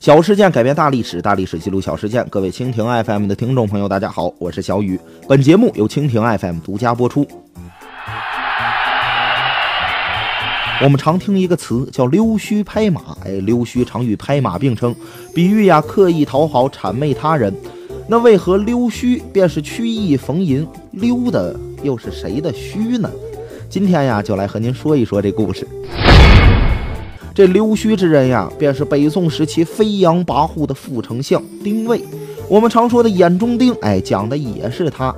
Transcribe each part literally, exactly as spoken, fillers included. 小事件改变大历史，大历史记录小事件。各位蜻蜓 F M 的听众朋友，大家好，我是小雨。本节目由蜻蜓 F M 独家播出。我们常听一个词叫溜须拍马，哎，溜须常与拍马并称，比喻呀、啊、刻意讨好、谄媚他人。那为何溜须便是曲意逢迎，溜的又是谁的须呢？今天呀，就来和您说一说这故事。这溜须之人呀，便是北宋时期飞扬跋扈的副丞相丁谓。我们常说的眼中钉，哎，讲的也是他。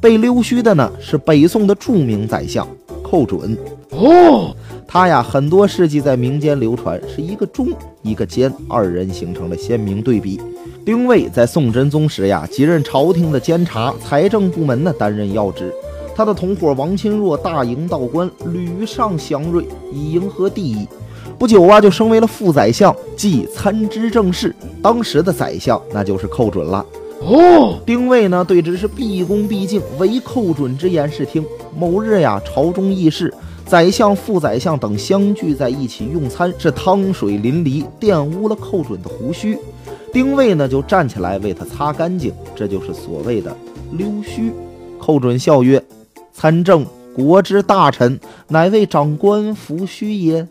被溜须的呢，是北宋的著名宰相寇准。哦，他呀，很多事迹在民间流传，是一个忠一个奸，二人形成了鲜明对比。丁谓在宋真宗时呀，即任朝廷的监察，财政部门呢担任要职。他的同伙王钦若大营道官，屡于上祥瑞，以迎合帝意。不久啊，就升为了副宰相，即参知政事。当时的宰相那就是寇准了。哦，丁谓呢对之是毕恭毕敬，唯寇准之言是听。某日呀，朝中议事，宰相、副宰相等相聚在一起用餐，是汤水淋漓，玷污了寇准的胡须。丁谓呢就站起来为他擦干净，这就是所谓的溜须。寇准笑曰：“参政国之大臣，乃为长官拂须也。”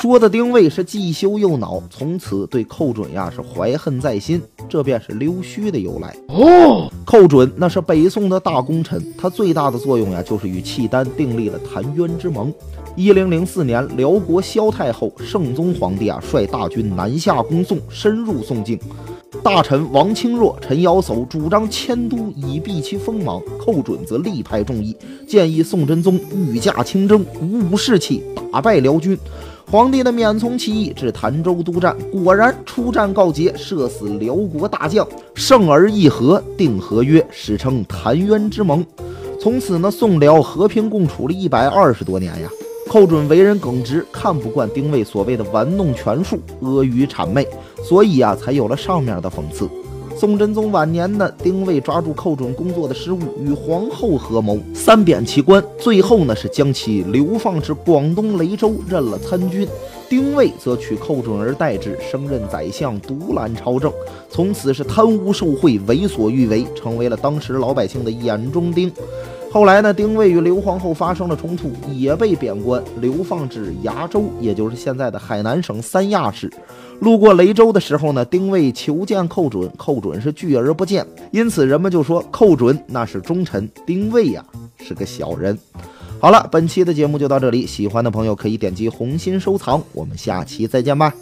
说的丁谓是既羞又恼，从此对寇准呀是怀恨在心，这便是溜须的由来。哦，寇准那是北宋的大功臣，他最大的作用呀就是与契丹订立了澶渊之盟。一零零四年，辽国萧太后圣宗皇帝啊率大军南下攻宋，深入宋境。大臣王钦若、陈尧叟主张迁都以避其锋芒，寇准则力排众议，建议宋真宗御驾亲征，鼓舞士气，打败辽军。皇帝的免从其意，至潭州督战，果然出战告捷，射死辽国大将，胜而议和，定合约，史称澶渊之盟。从此呢，宋辽和平共处了一百二十多年呀。寇准为人耿直，看不惯丁谓所谓的玩弄权术、阿谀谄媚，所以啊，才有了上面的讽刺。宋真宗晚年呢，丁谓抓住寇准工作的失误，与皇后合谋，三贬其官，最后呢是将其流放至广东雷州，任了参军。丁谓则取寇准而代之，升任宰相，独揽朝政。从此是贪污受贿，为所欲为，成为了当时老百姓的眼中钉。后来呢，丁谓与刘皇后发生了冲突，也被贬官，流放至崖州，也就是现在的海南省三亚市。路过雷州的时候呢，丁谓求见寇准，寇准是拒而不见，因此人们就说寇准那是忠臣，丁谓呀是个小人。好了，本期的节目就到这里，喜欢的朋友可以点击红心收藏，我们下期再见吧。